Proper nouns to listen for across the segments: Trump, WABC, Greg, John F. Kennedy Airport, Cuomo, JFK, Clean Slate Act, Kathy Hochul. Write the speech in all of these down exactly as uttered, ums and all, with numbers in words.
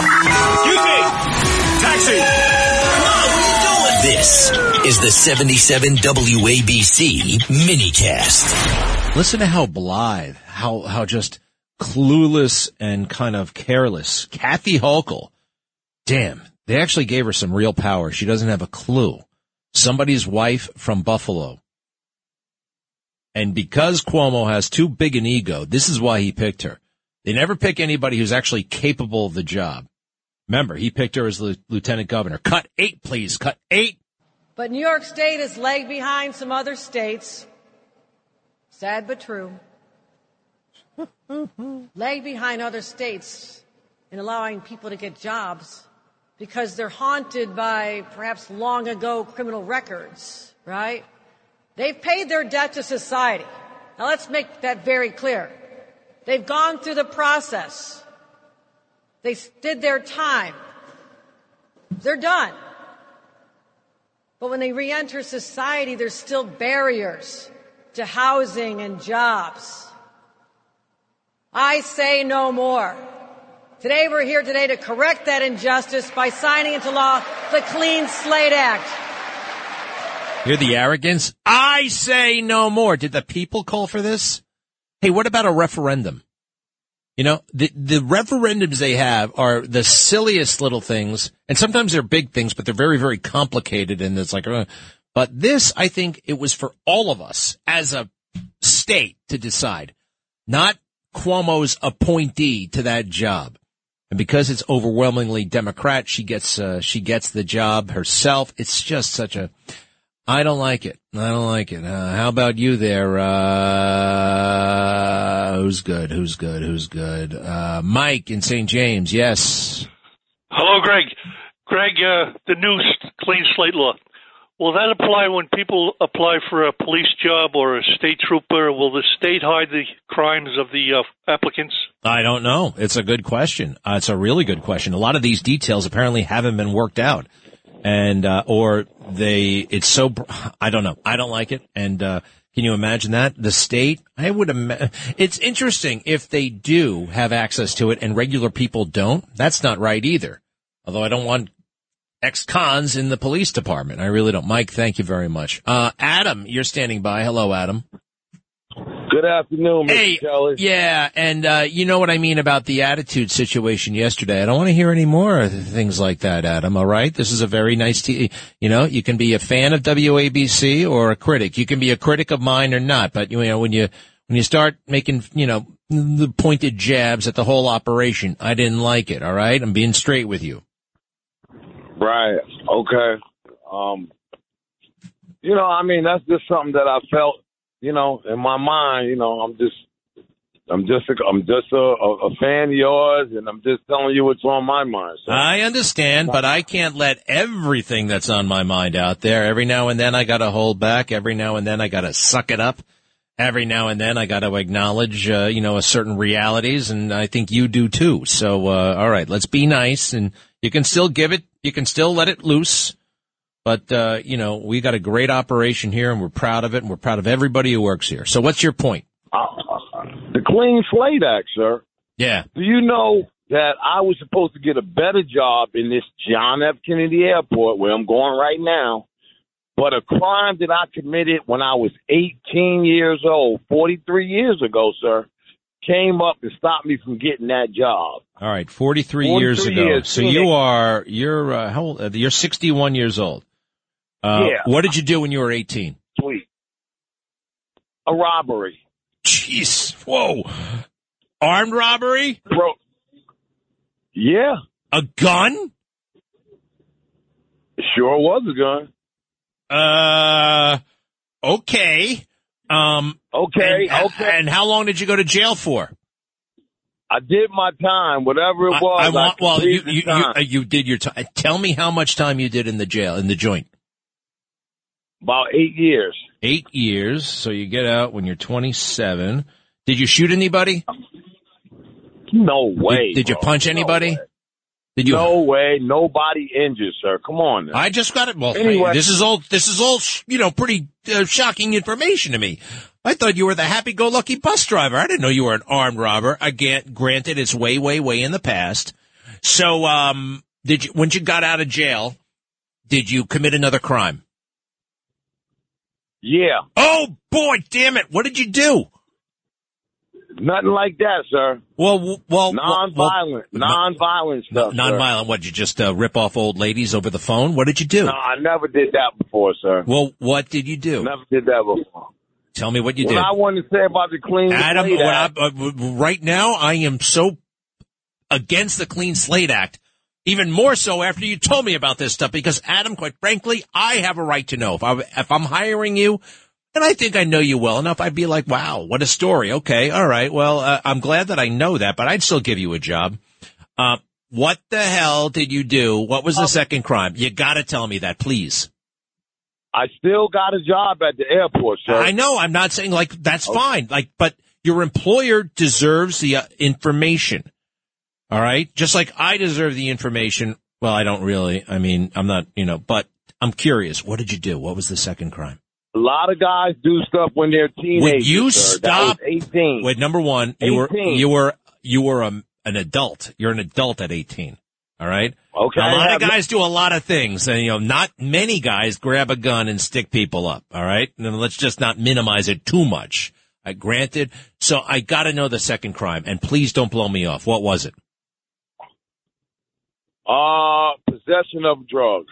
Excuse me. Taxi. Come on, what are you doing? This is the seventy-seven W A B C minicast. Listen to how blithe, how, how just clueless and kind of careless Kathy Hochul. Damn, they actually gave her some real power. She doesn't have a clue. Somebody's wife from Buffalo. And because Cuomo has too big an ego, this is why he picked her. They never pick anybody who's actually capable of the job. Remember, he picked her as lieutenant governor. Cut eight, please. Cut eight. But New York State has lagged behind some other states. Sad but true. Lagged behind other states in allowing people to get jobs because they're haunted by perhaps long ago criminal records, right? They've paid their debt to society. Now, let's make that very clear. They've gone through the process. They did their time. They're done. But when they reenter society, there's still barriers to housing and jobs. I say no more. Today, we're here today to correct that injustice by signing into law the Clean Slate Act. Hear the arrogance? I say no more. Did the people call for this? Hey, what about a referendum? You know, the, the referendums they have are the silliest little things, and sometimes they're big things, but they're very, very complicated, and it's like, uh, but this, I think it was for all of us as a state to decide, not Cuomo's appointee to that job. And because it's overwhelmingly Democrat, she gets, uh, she gets the job herself. It's just such a... I don't like it. I don't like it. Uh, how about you there? Uh, who's good? Who's good? Who's good? Uh, Mike in Saint James. Yes. Hello, Greg. Greg, uh, the new clean slate law. Will that apply when people apply for a police job or a state trooper? Will the state hide the crimes of the uh, applicants? I don't know. It's a good question. Uh, it's a really good question. A lot of these details apparently haven't been worked out. And, uh, or they, it's so, I don't know. I don't like it. And, uh, can you imagine that? The state, I would imagine, it's interesting if they do have access to it and regular people don't. That's not right either. Although I don't want ex-cons in the police department. I really don't. Mike, thank you very much. Uh, Adam, you're standing by. Hello, Adam. Good afternoon, Mister Hey, Kelly. Yeah, and uh, you know what I mean about the attitude situation yesterday. I don't want to hear any more things like that, Adam, all right? This is a very nice t- – you know, you can be a fan of W A B C or a critic. You can be a critic of mine or not, but, you know, when you when you start making, you know, the pointed jabs at the whole operation, I didn't like it, all right? I'm being straight with you. Right, okay. Um, you know, I mean, that's just something that I felt – you know, in my mind, you know, I'm just, I'm just, a, I'm just a, a, a fan of yours, and I'm just telling you what's on my mind. So. I understand, but I can't let everything that's on my mind out there. Every now and then I got to hold back. Every now and then I got to suck it up. Every now and then I got to acknowledge, uh, you know, a certain realities, and I think you do too. So, uh, all right, let's be nice, and you can still give it, you can still let it loose. But, uh, you know, we got a great operation here, and we're proud of it, and we're proud of everybody who works here. So what's your point? Uh, the Clean Slate Act, sir. Yeah. Do you know that I was supposed to get a better job in this John F. Kennedy Airport, where I'm going right now, but a crime that I committed when I was eighteen years old, forty-three years ago, sir, came up and stopped me from getting that job. All right, forty-three, forty-three years ago. Years. So you are, you're, uh, how old? You're sixty-one years old. Uh, yeah. What did you do when you were eighteen? Sweet. A robbery. Jeez. Whoa. Armed robbery? Bro. Yeah. A gun? It sure was a gun. Uh, okay. Um, okay. And, okay. And how long did you go to jail for? I did my time, whatever it was. I, I want, I well, you, you, you, you did your time. Tell me how much time you did in the jail, in the joint. About eight years. Eight years. So you get out when you're twenty-seven. Did you shoot anybody? No way. Did, did you punch no anybody? Way. Did you? No way. Nobody injured, sir. Come on. Now. I just got it. Well, anyway. This is all. This is all. You know, pretty uh, shocking information to me. I thought you were the happy-go-lucky bus driver. I didn't know you were an armed robber. Again, granted, it's way, way, way in the past. So, um, did you, when you got out of jail, did you commit another crime? Yeah. Oh, boy, damn it. What did you do? Nothing like that, sir. Well, well, non-violent, well, non-violent stuff. Non-violent. Sir. What, did you just uh, rip off old ladies over the phone? What did you do? No, I never did that before, sir. Well, what did you do? Never did that before. Tell me what you what did. What I wanted to say about the Clean Adam, Slate Act. I, uh, right now, I am so against the Clean Slate Act, even more so after you told me about this stuff. Because, Adam, quite frankly, I have a right to know. If, I, if I'm hiring you, and I think I know you well enough, I'd be like, wow, what a story. Okay, all right, well, uh, I'm glad that I know that, but I'd still give you a job. Uh, what the hell did you do? What was the second crime? You got to tell me that, please. I still got a job at the airport, sir. I know. I'm not saying, like, that's okay. Fine. Like, but your employer deserves the uh, information. All right? Just like I deserve the information. Well, I don't really. I mean, I'm not, you know, but I'm curious. What did you do? What was the second crime? A lot of guys do stuff when they're teenagers. Would you sir. Stop? That was eighteen. Wait, number one, you eighteen. were, you were, you were a, an adult. You're an adult at eighteen. All right. Okay. Now, a lot of guys do a lot of things, and you know, not many guys grab a gun and stick people up. All right. And let's just not minimize it too much. I granted. So I got to know the second crime, and please don't blow me off. What was it? Uh, possession of drugs.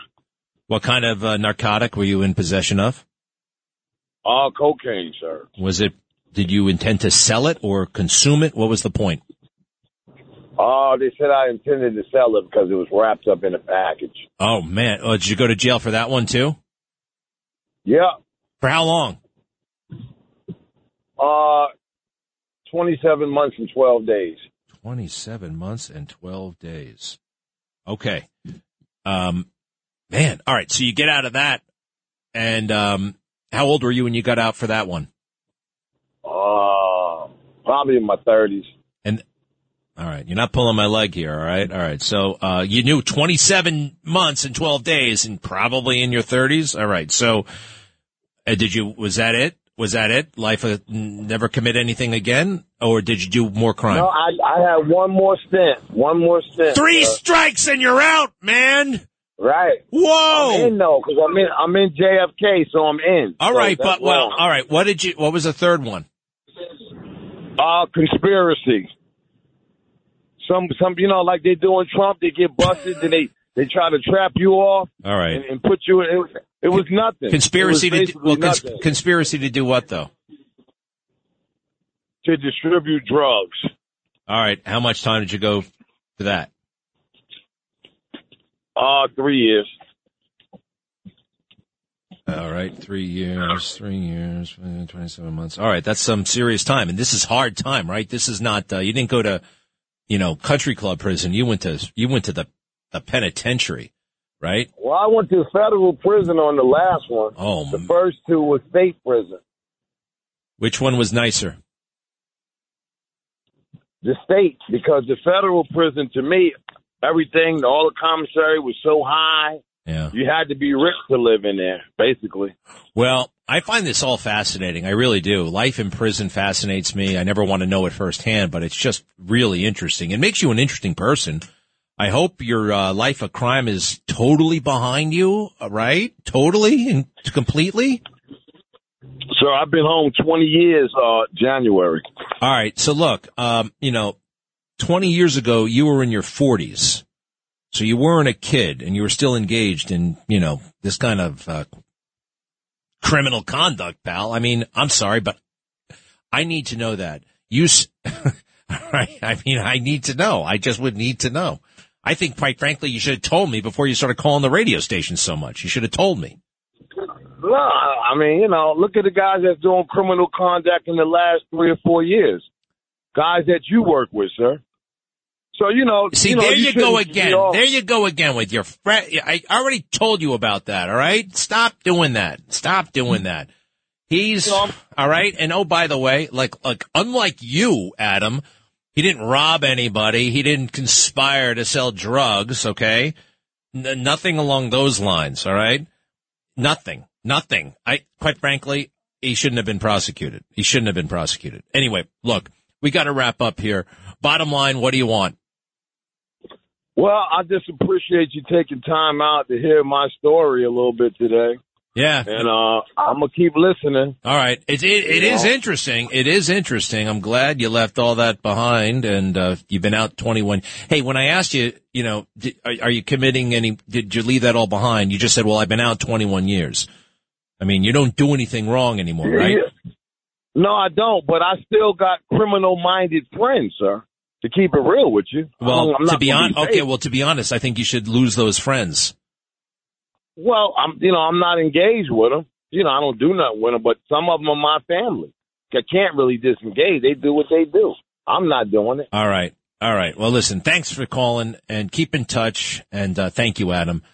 What kind of uh, narcotic were you in possession of? Uh, cocaine, sir. Was it? Did you intend to sell it or consume it? What was the point? Oh, they said I intended to sell it because it was wrapped up in a package. Oh, man. Oh, did you go to jail for that one, too? Yeah. For how long? Uh, twenty-seven months and twelve days. twenty-seven months and twelve days. Okay. Um, man. All right. So you get out of that. And um, how old were you when you got out for that one? Uh, probably in my thirties. And... All right. You're not pulling my leg here. All right. All right. So, uh, you knew twenty-seven months and twelve days and probably in your thirties. All right. So uh, did you, was that it? Was that it? Life, uh, never commit anything again? Or did you do more crime? No, I, I had one more stint. One more stint. Three uh, strikes and you're out, man. Right. Whoa. I'm in though, cause I'm in, I'm in J F K, so I'm in. All right. So but well, all right. What did you, what was the third one? Uh, conspiracy. Some, some, you know, like they do in Trump, they get busted, and they, they try to trap you off. All right. And, and put you in. It, it was nothing. Conspiracy was to do, well, cons- nothing. Conspiracy to do what, though? To distribute drugs. All right. How much time did you go for that? Uh, three years. All right. Three years, three years, twenty-seven months. All right. That's some serious time. And this is hard time, right? This is not, uh, you didn't go to, you know, country club prison. You went to you went to the, the penitentiary, right? Well, I went to federal prison on the last one. Oh, the first two was state prison. Which one was nicer? The state, because the federal prison, to me, everything, all the commissary was so high. Yeah, you had to be rich to live in there, basically. Well, I find this all fascinating. I really do. Life in prison fascinates me. I never want to know it firsthand, but it's just really interesting. It makes you an interesting person. I hope your uh, life of crime is totally behind you, right? Totally and completely? Sir, I've been home twenty years, uh, January. All right. So, look, um, you know, twenty years ago, you were in your forties. So you weren't a kid and you were still engaged in, you know, this kind of uh criminal conduct, pal. I mean, I'm sorry, but I need to know that. You, s- right? I mean, I need to know. I just would need to know. I think, quite frankly, you should have told me before you started calling the radio station so much. You should have told me. No, I mean, you know, look at the guys that's doing criminal conduct in the last three or four years. Guys that you work with, sir. So, you know. See, you know, there you, you go again. There you go again with your friend. I already told you about that, all right? Stop doing that. Stop doing that. He's, you know, all right? And, oh, by the way, like, like unlike you, Adam, he didn't rob anybody. He didn't conspire to sell drugs, okay? N- nothing along those lines, all right? Nothing. Nothing. I, quite frankly, he shouldn't have been prosecuted. He shouldn't have been prosecuted. Anyway, look, we got to wrap up here. Bottom line, what do you want? Well, I just appreciate you taking time out to hear my story a little bit today. Yeah. And uh, I'm going to keep listening. All right. It, it, it is interesting. It is interesting. I'm glad you left all that behind, and uh, you've been out twenty-one. Hey, when I asked you, you know, did, are, are you committing any – did you leave that all behind? You just said, well, I've been out twenty-one years. I mean, you don't do anything wrong anymore, right? Yeah. No, I don't, but I still got criminal-minded friends, sir, to keep it real with you. Well, I'm to be honest – okay, well, to be honest, I think you should lose those friends. Well, I'm, you know, I'm not engaged with them. You know, I don't do nothing with them, but some of them are my family. I can't really disengage. They do what they do. I'm not doing it. All right. All right. Well, listen, thanks for calling, and keep in touch. And uh, thank you, Adam.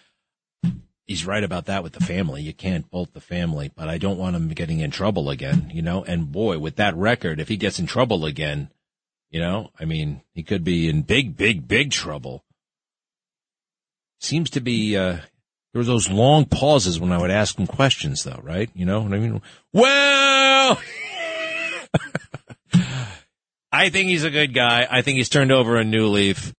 He's right about that with the family. You can't bolt the family, but I don't want him getting in trouble again, you know. And, boy, with that record, if he gets in trouble again, you know, I mean, he could be in big, big, big trouble. Seems to be uh, – there were those long pauses when I would ask him questions, though, right? You know what I mean? Well, I think he's a good guy. I think he's turned over a new leaf.